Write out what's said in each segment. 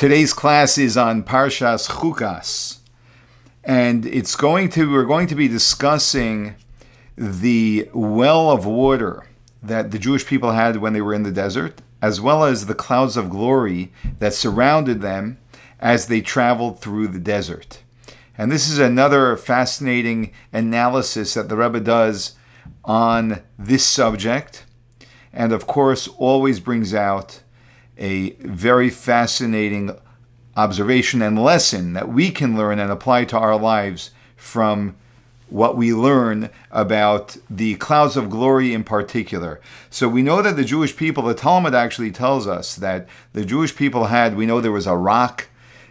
Today's class is on Parshas Chukas, and we're going to be discussing the well of water that the Jewish people had when they were in the desert, as well as the clouds of glory that surrounded them as they traveled through the desert. And this is another fascinating analysis that the Rebbe does on this subject, and of course always brings out a very fascinating observation and lesson that we can learn and apply to our lives from what we learn about the clouds of glory in particular. So we know that the Jewish people, the Talmud actually tells us that the Jewish people had, we know there was a rock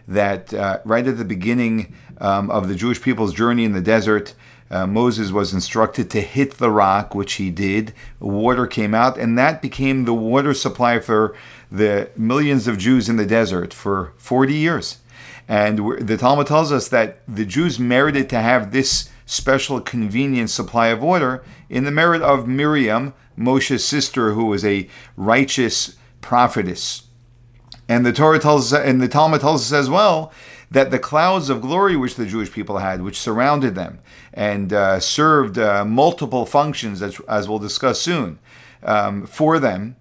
that right at the beginning of the Jewish people's journey in the desert, Moses was instructed to hit the rock, which he did. Water came out, and that became the water supply for the millions of Jews in the desert for 40 years. And the Talmud tells us that the Jews merited to have this special convenient supply of water in the merit of Miriam, Moshe's sister, who was a righteous prophetess. And the Torah tells us, and the Talmud tells us as well, that the clouds of glory which the Jewish people had, which surrounded them and served multiple functions, as we'll discuss soon, for them,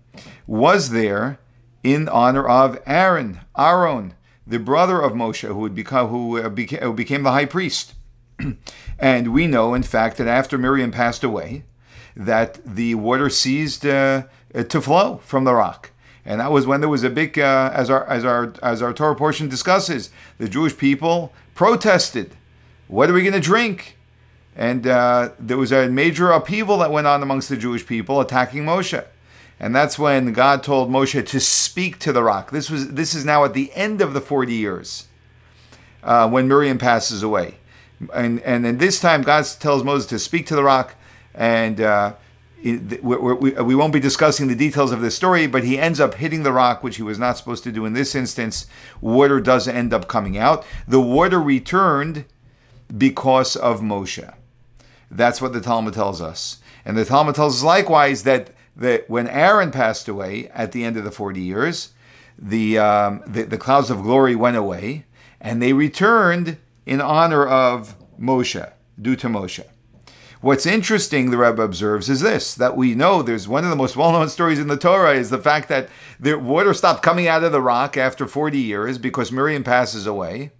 was there in honor of Aaron, the brother of Moshe, who became the high priest. And we know, in fact, that after Miriam passed away, that the water ceased to flow from the rock. And that was when there was a big, as our Torah portion discusses, the Jewish people protested. What are we going to drink? And there was a major upheaval that went on amongst the Jewish people attacking Moshe. And that's when God told Moshe to speak to the rock. This is now at the end of the 40 years when Miriam passes away. And at this time, God tells Moses to speak to the rock, and we won't be discussing the details of this story, but he ends up hitting the rock, which he was not supposed to do in this instance. Water does end up coming out. The water returned because of Moshe. That's what the Talmud tells us. And the Talmud tells us likewise that when Aaron passed away at the end of the 40 years, the clouds of glory went away, and they returned in honor of Moshe, due to Moshe. What's interesting, the Rebbe observes, is this, that we know there's one of the most well-known stories in the Torah is the fact that the water stopped coming out of the rock after 40 years because Miriam passes away.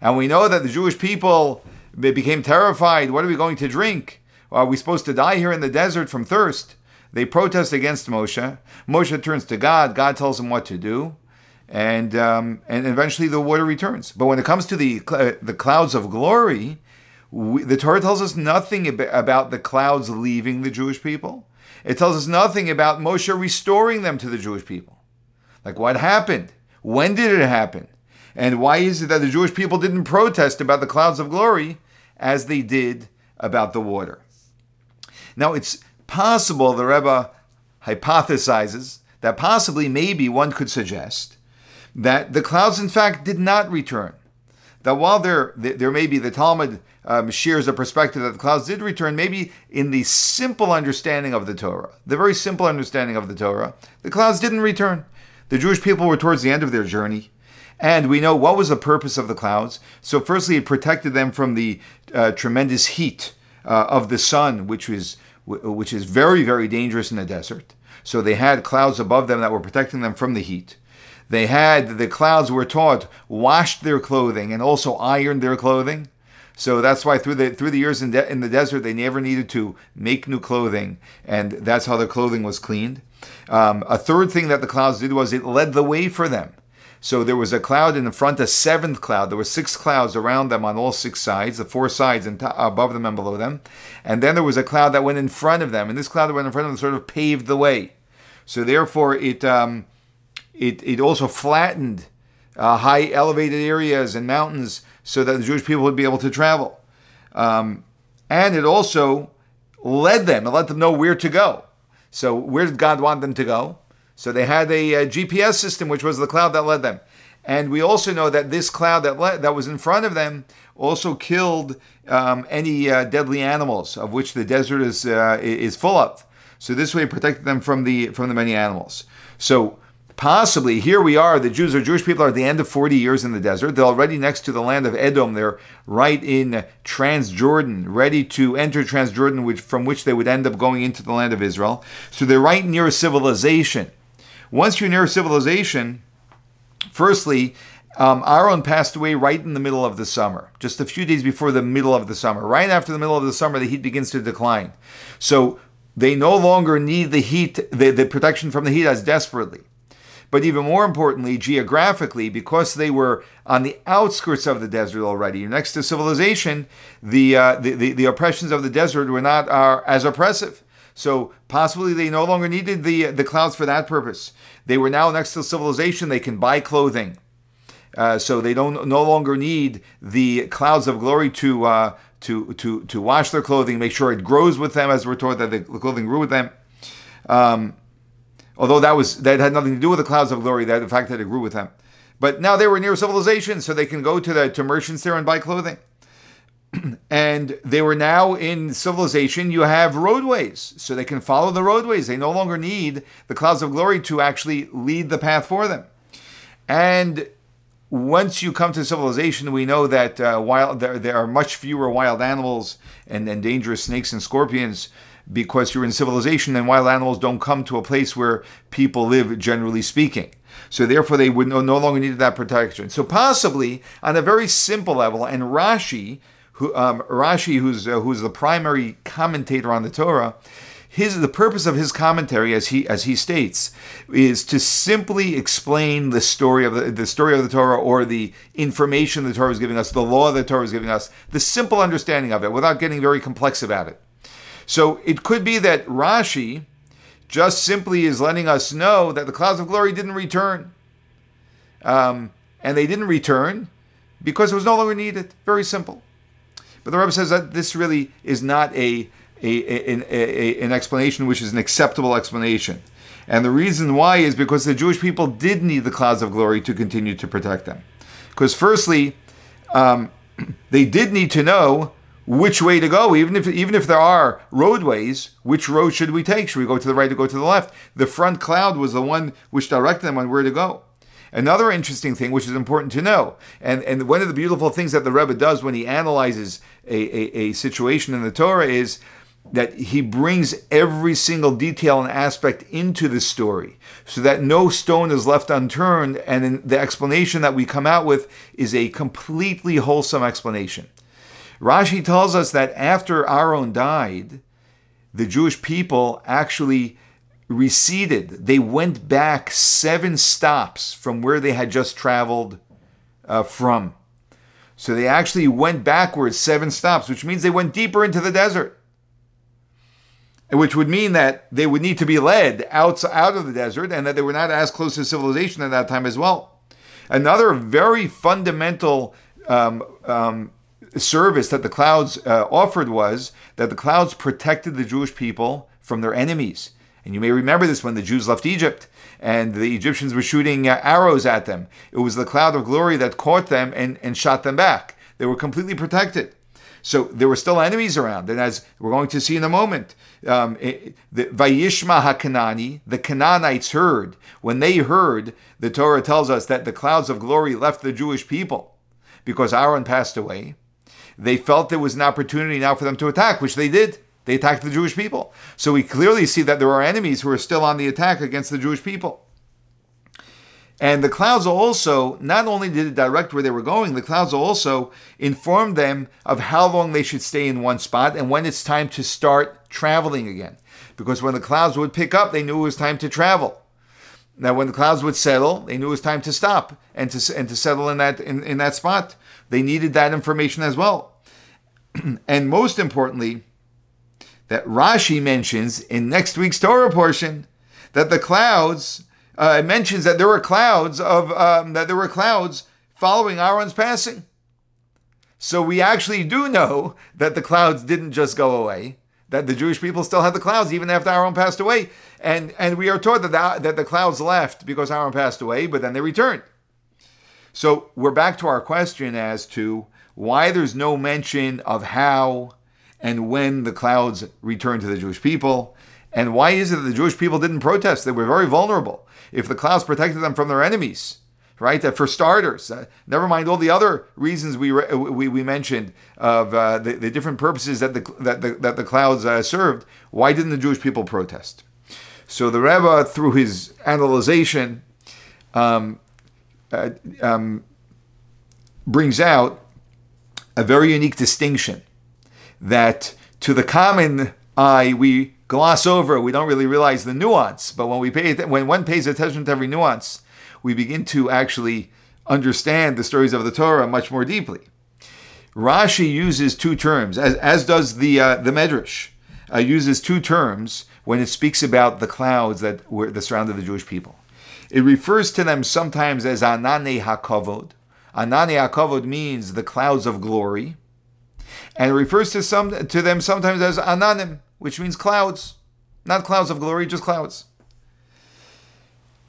And we know that the Jewish people became terrified. What are we going to drink? Are we supposed to die here in the desert from thirst? They protest against Moshe. Moshe turns to God. God tells him what to do. And eventually the water returns. But when it comes to the clouds of glory, the Torah tells us nothing about the clouds leaving the Jewish people. It tells us nothing about Moshe restoring them to the Jewish people. Like, what happened? When did it happen? And why is it that the Jewish people didn't protest about the clouds of glory as they did about the water? Now, it's possible, the Rebbe hypothesizes, that possibly, maybe, one could suggest that the clouds, in fact, did not return. That while there may be, the Talmud shares a perspective that the clouds did return, maybe in the simple understanding of the Torah, the very simple understanding of the Torah, the clouds didn't return. The Jewish people were towards the end of their journey, and we know what was the purpose of the clouds. So firstly, it protected them from the tremendous heat of the sun, which is very, very dangerous in the desert. So they had clouds above them that were protecting them from the heat. They had, the clouds were taught, washed their clothing and also ironed their clothing. So that's why through the years in the desert, they never needed to make new clothing. And that's how their clothing was cleaned. A third thing that the clouds did was it led the way for them. So there was a cloud in front, a seventh cloud. There were six clouds around them on all six sides, the four sides and above them and below them. And then there was a cloud that went in front of them. And this cloud that went in front of them sort of paved the way. So therefore, it also flattened high elevated areas and mountains so that the Jewish people would be able to travel. And it also led them and let them know where to go. So where did God want them to go? So they had a GPS system, which was the cloud that led them. And we also know that this cloud that was in front of them also killed any deadly animals, of which the desert is full of. So this way it protected them from the many animals. So Possibly, here we are, the Jews or Jewish people are at the end of 40 years in the desert. They're already next to the land of Edom. They're right in Transjordan, ready to enter Transjordan, from which they would end up going into the land of Israel. So they're right near civilization. Once you're near civilization, firstly, Aaron passed away right in the middle of the summer, just a few days before the middle of the summer. Right after the middle of the summer, the heat begins to decline. So they no longer need the heat, the protection from the heat as desperately. But even more importantly, geographically, because they were on the outskirts of the desert already, next to civilization, the oppressions of the desert were not as oppressive. So possibly they no longer needed the clouds for that purpose. They were now next to civilization. They can buy clothing, so they no longer need the clouds of glory to wash their clothing, make sure it grows with them, as we're taught that the clothing grew with them. Although that had nothing to do with the clouds of glory, that the fact that it grew with them. But now they were near civilization, so they can go to merchants there and buy clothing. And they were now in civilization. You have roadways, so they can follow the roadways. They no longer need the clouds of glory to actually lead the path for them. And once you come to civilization, we know that there are much fewer wild animals and dangerous snakes and scorpions, because you're in civilization and wild animals don't come to a place where people live, generally speaking. So therefore, they would no longer need that protection. So possibly, on a very simple level, and Rashi, who's the primary commentator on the Torah, the purpose of his commentary, as he states, is to simply explain the story of the Torah, or the information the Torah is giving us, the law the Torah is giving us, the simple understanding of it, without getting very complex about it. So it could be that Rashi just simply is letting us know that the clouds of glory didn't return. And they didn't return because it was no longer needed. Very simple. But the Rebbe says that this really is not an explanation which is an acceptable explanation. And the reason why is because the Jewish people did need the clouds of glory to continue to protect them. Because firstly, they did need to know which way to go. Even if there are roadways, which road should we take? Should we go to the right or go to the left? The front cloud was the one which directed them on where to go. Another interesting thing, which is important to know, and one of the beautiful things that the Rebbe does when he analyzes a situation in the Torah, is that he brings every single detail and aspect into the story, so that no stone is left unturned, and the explanation that we come out with is a completely wholesome explanation. Rashi tells us that after Aaron died, the Jewish people actually receded. They went back 7 stops from where they had just traveled from. So they actually went backwards 7 stops, which means they went deeper into the desert, which would mean that they would need to be led out of the desert, and that they were not as close to civilization at that time as well. Another very fundamental service that the clouds offered was that the clouds protected the Jewish people from their enemies. And you may remember this when the Jews left Egypt and the Egyptians were shooting arrows at them. It was the cloud of glory that caught them and shot them back. They were completely protected. So there were still enemies around. And as we're going to see in a moment, the Vayishma HaKanani, the Canaanites heard. When they heard, the Torah tells us that the clouds of glory left the Jewish people because Aaron passed away. They felt there was an opportunity now for them to attack, which they did. They attacked the Jewish people. So we clearly see that there are enemies who are still on the attack against the Jewish people. And the clouds also, not only did it direct where they were going, the clouds also informed them of how long they should stay in one spot and when it's time to start traveling again. Because when the clouds would pick up, they knew it was time to travel. Now, when the clouds would settle, they knew it was time to stop and to settle in that spot. They needed that information as well. And most importantly, that Rashi mentions in next week's Torah portion that the clouds mentions that there were clouds following Aaron's passing. So we actually do know that the clouds didn't just go away, that the Jewish people still had the clouds even after Aaron passed away. And we are taught that the clouds left because Aaron passed away, but then they returned. So we're back to our question as to why there's no mention of how and when the clouds returned to the Jewish people, and why is it that the Jewish people didn't protest? They were very vulnerable. if the clouds protected them from their enemies, right? For starters, never mind all the other reasons we mentioned of the different purposes that the clouds served. Why didn't the Jewish people protest? So the Rebbe, through his analyzation, brings out a very unique distinction that to the common eye we gloss over. We don't really realize the nuance, but when one pays attention to every nuance, we begin to actually understand the stories of the Torah much more deeply. Rashi uses two terms, as does the Medrash, uses two terms when it speaks about the clouds that surrounded the Jewish people. It refers to them sometimes as Ananei HaKavod. Ananei HaKavod means the clouds of glory, and it refers to them sometimes as Ananim, which means clouds, not clouds of glory, just clouds.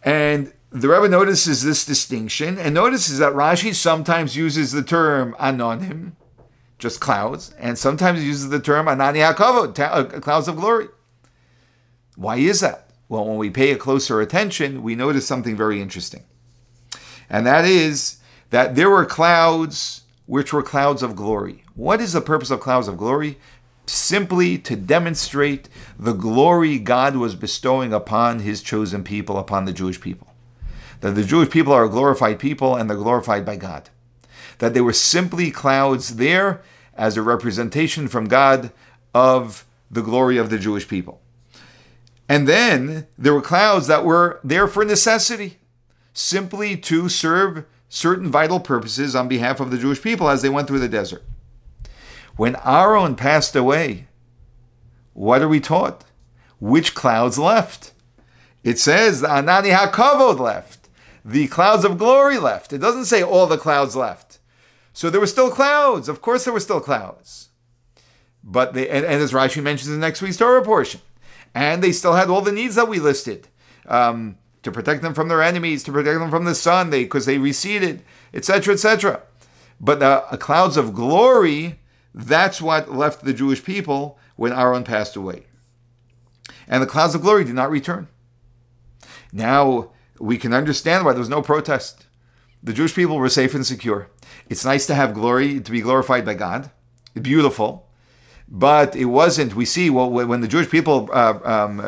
And the Rebbe notices this distinction and notices that Rashi sometimes uses the term Anonim, just clouds, and sometimes uses the term Ananei HaKavod, clouds of glory. Why is that? Well, when we pay a closer attention, we notice something very interesting. And that is that there were clouds which were clouds of glory. What is the purpose of clouds of glory? Simply to demonstrate the glory God was bestowing upon his chosen people, upon the Jewish people. That the Jewish people are a glorified people and they're glorified by God. That they were simply clouds there as a representation from God of the glory of the Jewish people. And then there were clouds that were there for necessity, simply to serve certain vital purposes on behalf of the Jewish people as they went through the desert. When Aaron passed away, what are we taught? Which clouds left? It says the Ananei HaKavod left. The clouds of glory left. It doesn't say all the clouds left. So there were still clouds. Of course there were still clouds. But and as Rashi mentions in next week's Torah portion, and they still had all the needs that we listed, to protect them from their enemies, to protect them from the sun, because they receded, etc., etc. But the clouds of glory, that's what left the Jewish people when Aaron passed away. And the clouds of glory did not return. Now, we can understand why there was no protest. The Jewish people were safe and secure. It's nice to have glory, to be glorified by God. Beautiful. But it wasn't, we see, well, when the Jewish people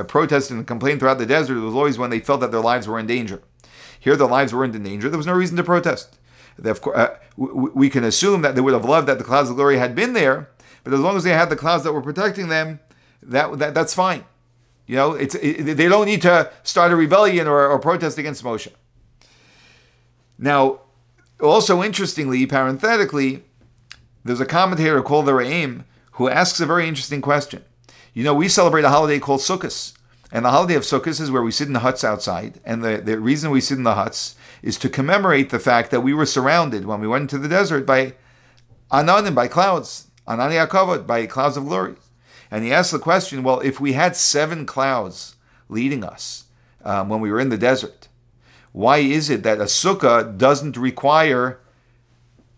protested and complained throughout the desert, it was always when they felt that their lives were in danger. Here, their lives weren't in danger. There was no reason to protest. We can assume that they would have loved that the clouds of glory had been there, but as long as they had the clouds that were protecting them, that's fine. You know, they don't need to start a rebellion or protest against Moshe. Now, also interestingly, parenthetically, there's a commentator called the Re'em who asks a very interesting question. You know, we celebrate a holiday called Sukkot. And the holiday of Sukkot is where we sit in the huts outside. And the reason we sit in the huts is to commemorate the fact that we were surrounded when we went into the desert by Ananim, by clouds, Ananei HaKavod, by clouds of glory. And he asked the question, well, if we had 7 clouds leading us when we were in the desert, why is it that a sukkah doesn't require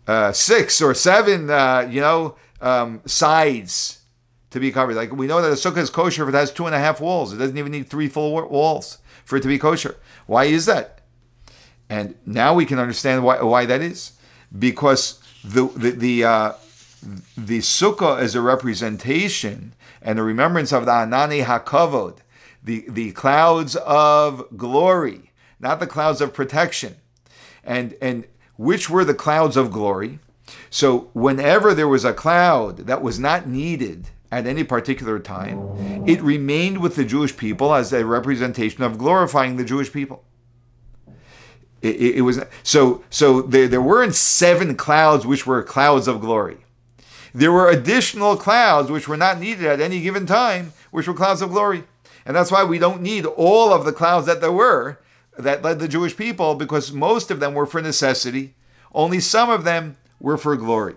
6 or 7, sides to be covered? Like, we know that a sukkah is kosher if it has 2.5 walls. It doesn't even need 3 full walls for it to be kosher. Why is that? And now we can understand why that is. Because the sukkah is a representation and a remembrance of the Ananei HaKavod, the clouds of glory, not the clouds of protection. And which were the clouds of glory? So whenever there was a cloud that was not needed at any particular time, it remained with the Jewish people as a representation of glorifying the Jewish people. It was so there weren't 7 clouds which were clouds of glory. There were additional clouds which were not needed at any given time, which were clouds of glory. And that's why we don't need all of the clouds that there were that led the Jewish people, because most of them were for necessity. Only some of them were for glory.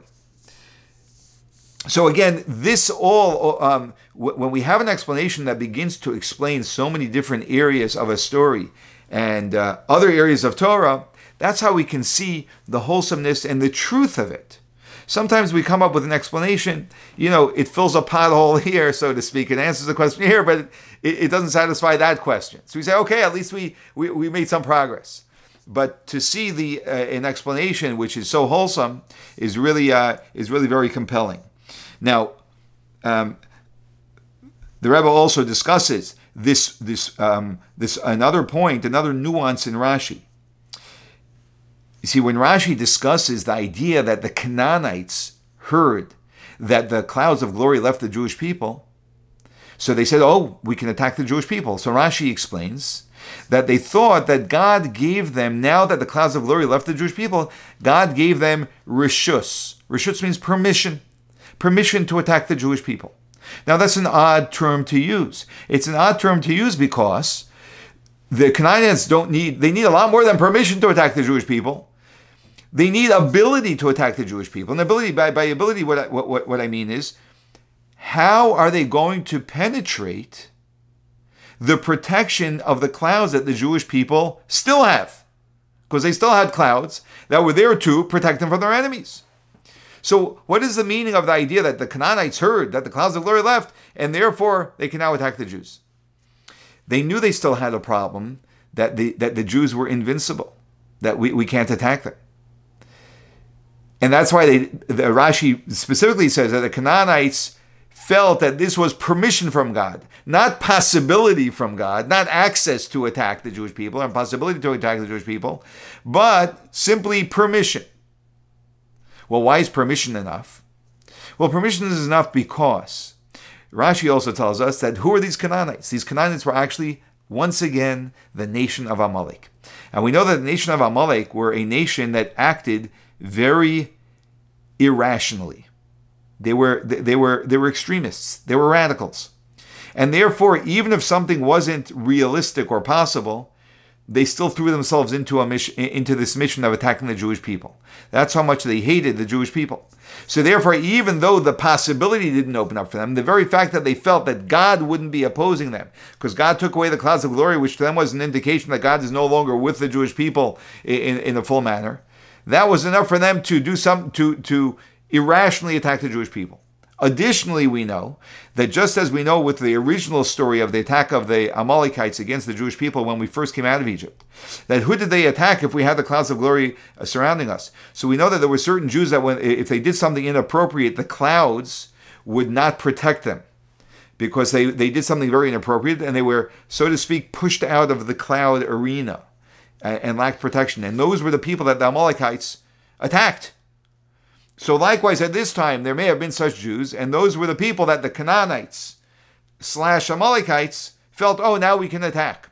So again, this all, when we have an explanation that begins to explain so many different areas of a story and other areas of Torah, that's how we can see the wholesomeness and the truth of it. Sometimes we come up with an explanation, you know, it fills a pothole here, so to speak, it answers the question here, but it doesn't satisfy that question. So we say, okay, at least we made some progress. But to see the an explanation which is so wholesome is really very compelling. Now, the Rebbe also discusses this another point, another nuance in Rashi. You see, when Rashi discusses the idea that the Canaanites heard that the clouds of glory left the Jewish people, so they said, oh, we can attack the Jewish people. So Rashi explains that they thought that God gave them, now that the clouds of glory left the Jewish people, God gave them reshus. Reshus means permission. Permission to attack the Jewish people. Now that's an odd term to use. It's an odd term to use because the Canaanites need a lot more than permission to attack the Jewish people. They need ability to attack the Jewish people. And ability, by ability, what I mean is, how are they going to penetrate the protection of the clouds that the Jewish people still have? Because they still had clouds that were there to protect them from their enemies. So what is the meaning of the idea that the Canaanites heard that the clouds of glory left, and therefore they can now attack the Jews? They knew they still had a problem, that the Jews were invincible, that we can't attack them. And that's why Rashi specifically says that the Canaanites felt that this was permission from God, not possibility from God, not access to attack the Jewish people and possibility to attack the Jewish people, but simply permission. Well, why is permission enough? Well, permission is enough because Rashi also tells us that who are these Canaanites? These Canaanites were actually, once again, the nation of Amalek. And we know that the nation of Amalek were a nation that acted very irrationally. They were extremists. They were radicals. And therefore, even if something wasn't realistic or possible, they still threw themselves into this mission of attacking the Jewish people. That's how much they hated the Jewish people. So therefore, even though the possibility didn't open up for them, the very fact that they felt that God wouldn't be opposing them, because God took away the clouds of glory, which to them was an indication that God is no longer with the Jewish people in a full manner, that was enough for them to do something, to irrationally attack the Jewish people. Additionally, we know that just as we know with the original story of the attack of the Amalekites against the Jewish people when we first came out of Egypt, that who did they attack if we had the clouds of glory surrounding us? So we know that there were certain Jews that if they did something inappropriate, the clouds would not protect them because they did something very inappropriate and they were, so to speak, pushed out of the cloud arena and lacked protection. And those were the people that the Amalekites attacked. So likewise, at this time, there may have been such Jews, and those were the people that the Canaanites / Amalekites felt, oh, now we can attack.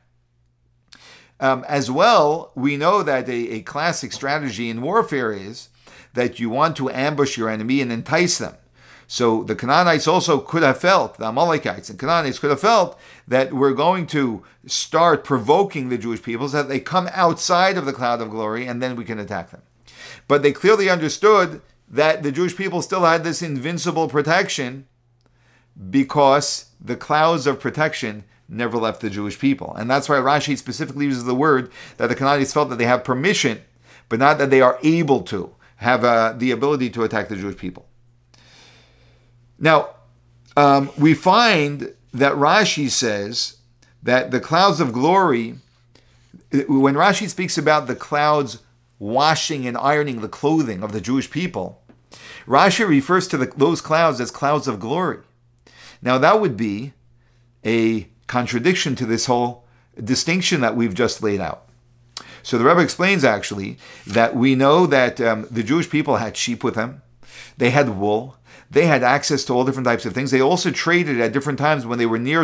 As well, we know that a classic strategy in warfare is that you want to ambush your enemy and entice them. So the Canaanites also could have felt, the Amalekites and Canaanites could have felt, that we're going to start provoking the Jewish people so that they come outside of the cloud of glory, and then we can attack them. But they clearly understood that the Jewish people still had this invincible protection because the clouds of protection never left the Jewish people. And that's why Rashi specifically uses the word that the Canaanites felt that they have permission, but not that they are able to have the ability to attack the Jewish people. Now, we find that Rashi says that the clouds of glory, when Rashi speaks about the clouds washing and ironing the clothing of the Jewish people, Rashi refers to those clouds as clouds of glory. Now that would be a contradiction to this whole distinction that we've just laid out. So the Rebbe explains actually that we know that the Jewish people had sheep with them, they had wool, they had access to all different types of things. They also traded at different times when they were near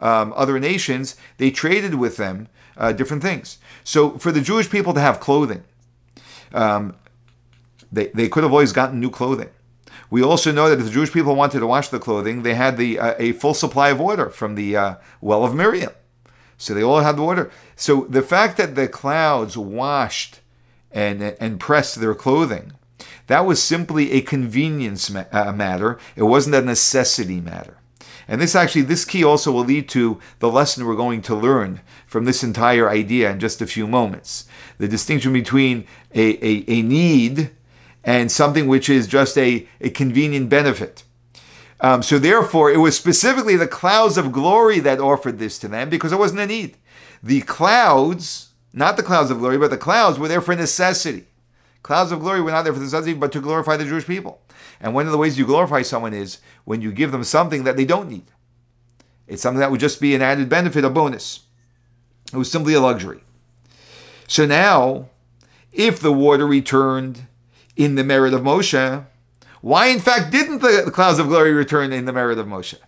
other nations, they traded with them different things. So for the Jewish people to have clothing, they could have always gotten new clothing. We also know that if the Jewish people wanted to wash the clothing, they had a full supply of water from the well of Miriam. So they all had the water. So the fact that the clouds washed and pressed their clothing, that was simply a convenience matter. It wasn't a necessity matter. And this key also will lead to the lesson we're going to learn from this entire idea in just a few moments. The distinction between a need and something which is just a convenient benefit. So therefore, it was specifically the clouds of glory that offered this to them because there wasn't a need. The clouds, not the clouds of glory, but the clouds were there for necessity. Clouds of glory were not there for necessity, but to glorify the Jewish people. And one of the ways you glorify someone is when you give them something that they don't need. It's something that would just be an added benefit, a bonus. It was simply a luxury. So now, if the water returned in the merit of Moshe, why in fact didn't the clouds of glory return in the merit of Moshe?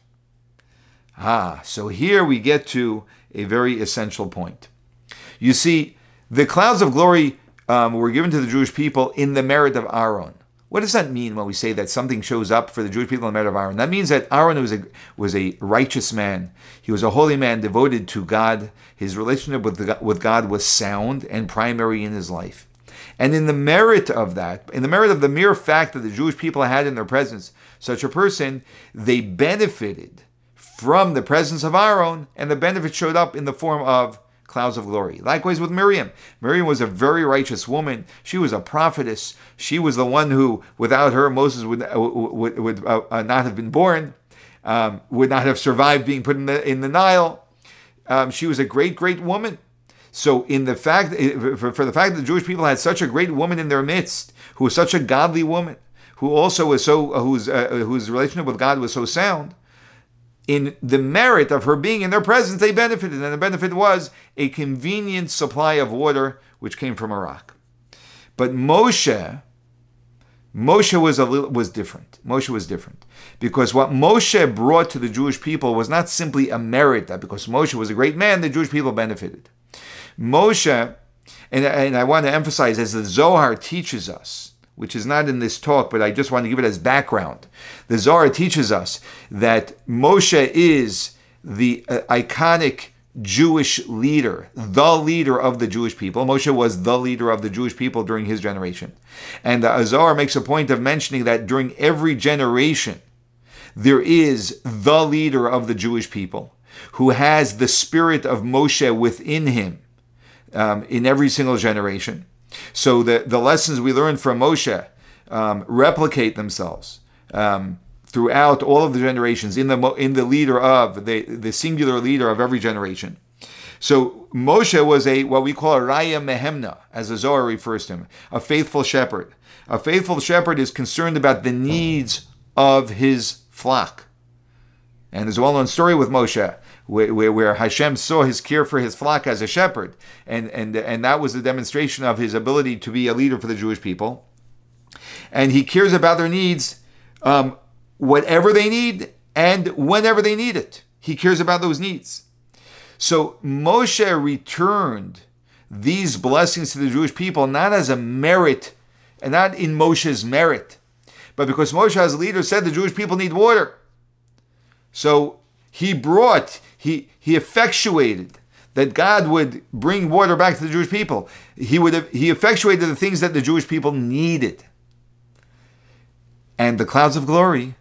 So here we get to a very essential point. You see, the clouds of glory were given to the Jewish people in the merit of Aaron. What does that mean when we say that something shows up for the Jewish people in the merit of Aaron? That means that Aaron was a righteous man. He was a holy man devoted to God. His relationship with God was sound and primary in his life. And in the merit of that, in the merit of the mere fact that the Jewish people had in their presence such a person, they benefited from the presence of Aaron, and the benefit showed up in the form of clouds of glory. Likewise with Miriam. Miriam was a very righteous woman. She was a prophetess. She was the one who, without her, Moses would not have been born, would not have survived being put in the Nile. She was a great, great woman. So for the fact that the Jewish people had such a great woman in their midst, who was such a godly woman, who also was whose relationship with God was so sound, in the merit of her being in their presence, they benefited. And the benefit was a convenient supply of water, which came from a rock. But Moshe was different. Moshe was different. Because what Moshe brought to the Jewish people was not simply a merit, that because Moshe was a great man, the Jewish people benefited. Moshe, and I want to emphasize, as the Zohar teaches us, which is not in this talk, but I just want to give it as background. The Zohar teaches us that Moshe is the iconic Jewish leader, the leader of the Jewish people. Moshe was the leader of the Jewish people during his generation. And the Zohar makes a point of mentioning that during every generation, there is the leader of the Jewish people who has the spirit of Moshe within him in every single generation. So the lessons we learned from Moshe replicate themselves throughout all of the generations in the leader of the singular leader of every generation. So Moshe was what we call a raya mehemna, as the Zohar refers to him, a faithful shepherd. A faithful shepherd is concerned about the needs of his flock. And there's a well-known story with Moshe, where Hashem saw his care for his flock as a shepherd. And that was the demonstration of his ability to be a leader for the Jewish people. And he cares about their needs, whatever they need and whenever they need it. He cares about those needs. So Moshe returned these blessings to the Jewish people, not as a merit, and not in Moshe's merit, but because Moshe as a leader said the Jewish people need water. So he effectuated that God would bring water back to the Jewish people. He effectuated the things that the Jewish people needed. And the clouds of glory,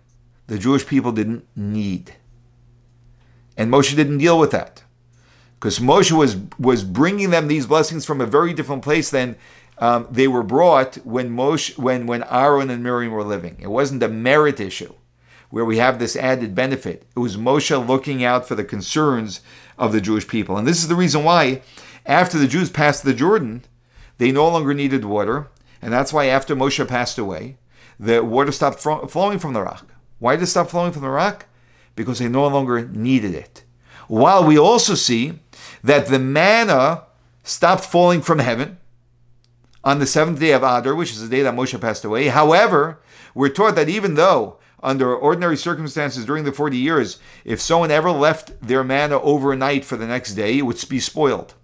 the Jewish people didn't need. And Moshe didn't deal with that. Because Moshe was bringing them these blessings from a very different place than they were brought when Aaron and Miriam were living. It wasn't a merit issue where we have this added benefit. It was Moshe looking out for the concerns of the Jewish people. And this is the reason why, after the Jews passed the Jordan, they no longer needed water. And that's why after Moshe passed away, the water stopped flowing from the rock. Why did it stop flowing from the rock? Because they no longer needed it. While we also see that the manna stopped falling from heaven on the seventh day of Adar, which is the day that Moshe passed away. However, we're taught that even though under ordinary circumstances during the 40 years, if someone ever left their manna overnight for the next day, it would be spoiled.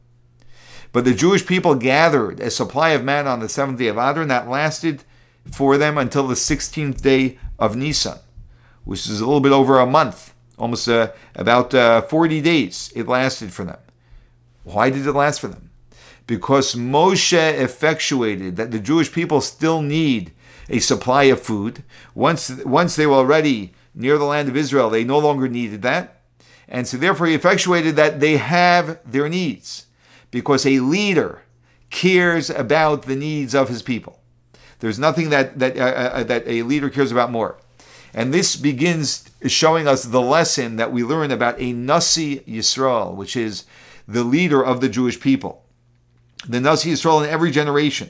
But the Jewish people gathered a supply of manna on the 7th day of Adar, and that lasted for them until the 16th day of Nisan, which is a little bit over a month, almost about 40 days it lasted for them. Why did it last for them? Because Moshe effectuated that the Jewish people still need a supply of food. Once they were already near the land of Israel, they no longer needed that. And so therefore he effectuated that they have their needs, because a leader cares about the needs of his people. There's nothing that a leader cares about more. And this begins showing us the lesson that we learn about a Nasi Yisrael, which is the leader of the Jewish people. The Nasi Yisrael in every generation,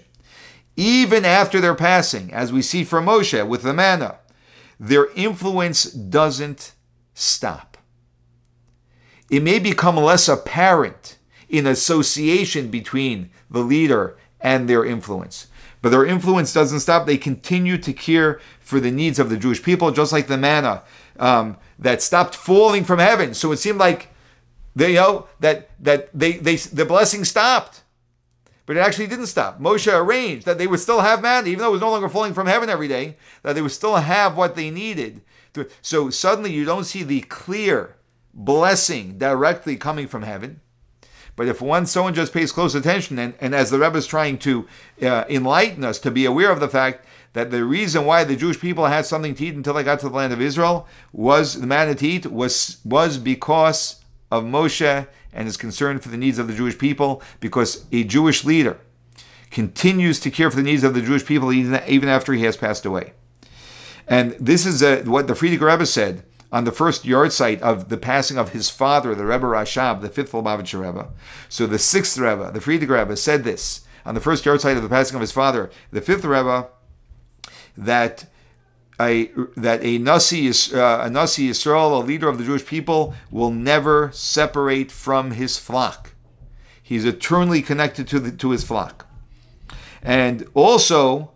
even after their passing, as we see from Moshe with the manna, their influence doesn't stop. It may become less apparent in association between the leader and their influence, but their influence doesn't stop. They continue to care for the needs of the Jewish people, just like the manna that stopped falling from heaven. So it seemed like the blessing stopped, but it actually didn't stop. Moshe arranged that they would still have manna, even though it was no longer falling from heaven every day, that they would still have what they needed. So suddenly you don't see the clear blessing directly coming from heaven. But if someone just pays close attention, and as the Rebbe is trying to enlighten us, to be aware of the fact that the reason why the Jewish people had something to eat until they got to the land of Israel was the manna to eat was because of Moshe and his concern for the needs of the Jewish people, because a Jewish leader continues to care for the needs of the Jewish people even after he has passed away. And this is what the Friediger Rebbe said on the first yard site of the passing of his father, the Rebbe Rashab, the 5th Lubavitcher Rebbe. So the 6th Rebbe, the Friediger Rebbe, said this on the first yard site of the passing of his father, the 5th Rebbe, that a Nasi Yisrael, a leader of the Jewish people, will never separate from his flock. He's eternally connected to his flock. And also,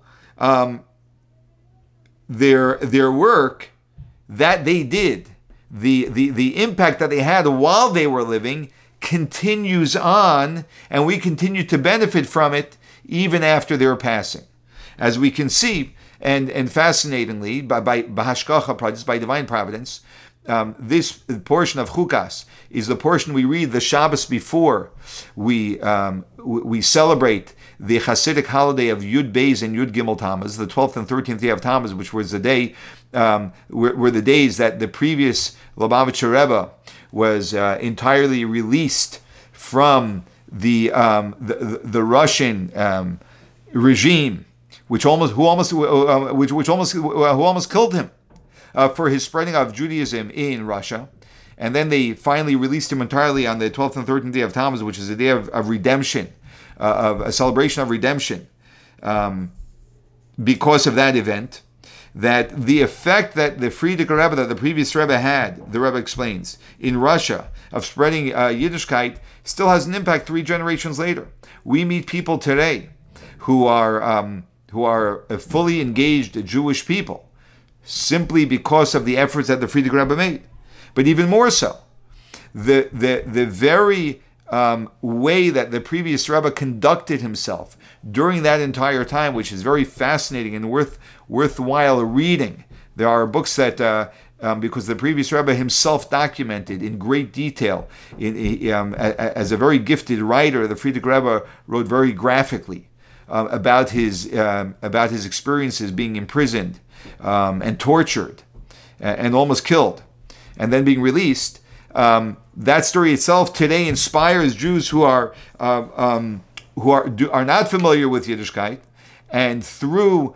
their work that they did, the impact that they had while they were living, continues on, and we continue to benefit from it even after their passing. As we can see, and fascinatingly, by hashgacha, just by divine providence, this portion of Chukas is the portion we read the Shabbos before we celebrate the Hasidic holiday of Yud Beis and Yud Gimel Tamaz, the 12th and 13th day of Tamaz, which was the day, were the days that the previous Lubavitcher Rebbe was entirely released from the Russian regime, who almost killed him for his spreading of Judaism in Russia. And then they finally released him entirely on the 12th and 13th day of Tammuz, which is a day of redemption, of a celebration of redemption, because of that event. That the effect that the Friediger Rebbe, that the previous Rebbe had, the Rebbe explains, in Russia, of spreading Yiddishkeit, still has an impact 3 generations later. We meet people today who are fully engaged Jewish people, simply because of the efforts that the Friediger Rebbe made. But even more so, the very way that the previous Rebbe conducted himself during that entire time, which is very fascinating and worthwhile reading. There are books that, because the previous Rebbe himself documented in great detail, as a very gifted writer, the Friediger Rebbe wrote very graphically about his experiences being imprisoned and tortured and almost killed, and then being released. That story itself today inspires Jews who are not familiar with Yiddishkeit, and through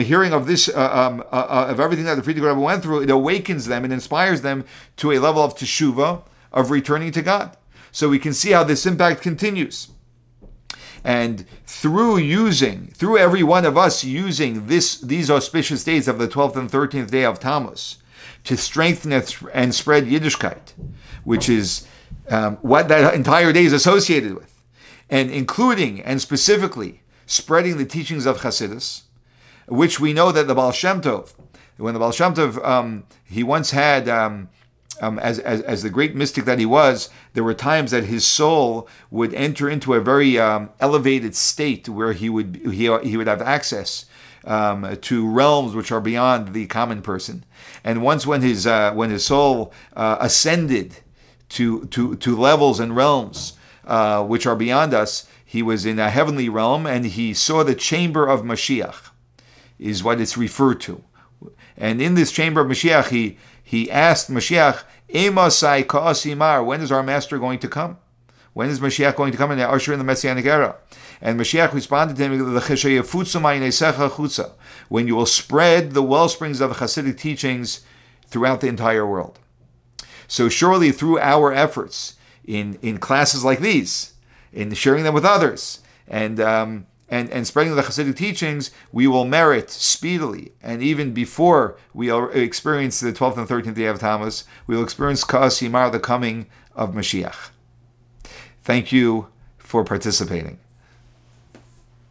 hearing of this of everything that the Friediger Rebbe went through, it awakens them and inspires them to a level of teshuva, of returning to God. So we can see how this impact continues. And through every one of us using these auspicious days of the 12th and 13th day of Tammuz to strengthen and spread Yiddishkeit, which is what that entire day is associated with, and including and specifically spreading the teachings of Chassidus, which we know that the Baal Shem Tov, when the Baal Shem Tov, he once had, as the great mystic that he was, there were times that his soul would enter into a very elevated state where he would have access to realms which are beyond the common person. And once when his soul ascended to levels and realms which are beyond us, he was in a heavenly realm, and he saw the chamber of Mashiach, is what it's referred to. And in this chamber of Mashiach, he asked Mashiach, Ka'asimar, when is our master going to come? When is Mashiach going to come and usher in the Messianic era? And Mashiach responded to him, when you will spread the wellsprings of Hasidic teachings throughout the entire world. So surely through our efforts in classes like these, in sharing them with others, and spreading the Hasidic teachings, we will merit speedily, and even before we experience the 12th and 13th day of Tammuz, we will experience Ka'asimar, the coming of Mashiach. Thank you for participating.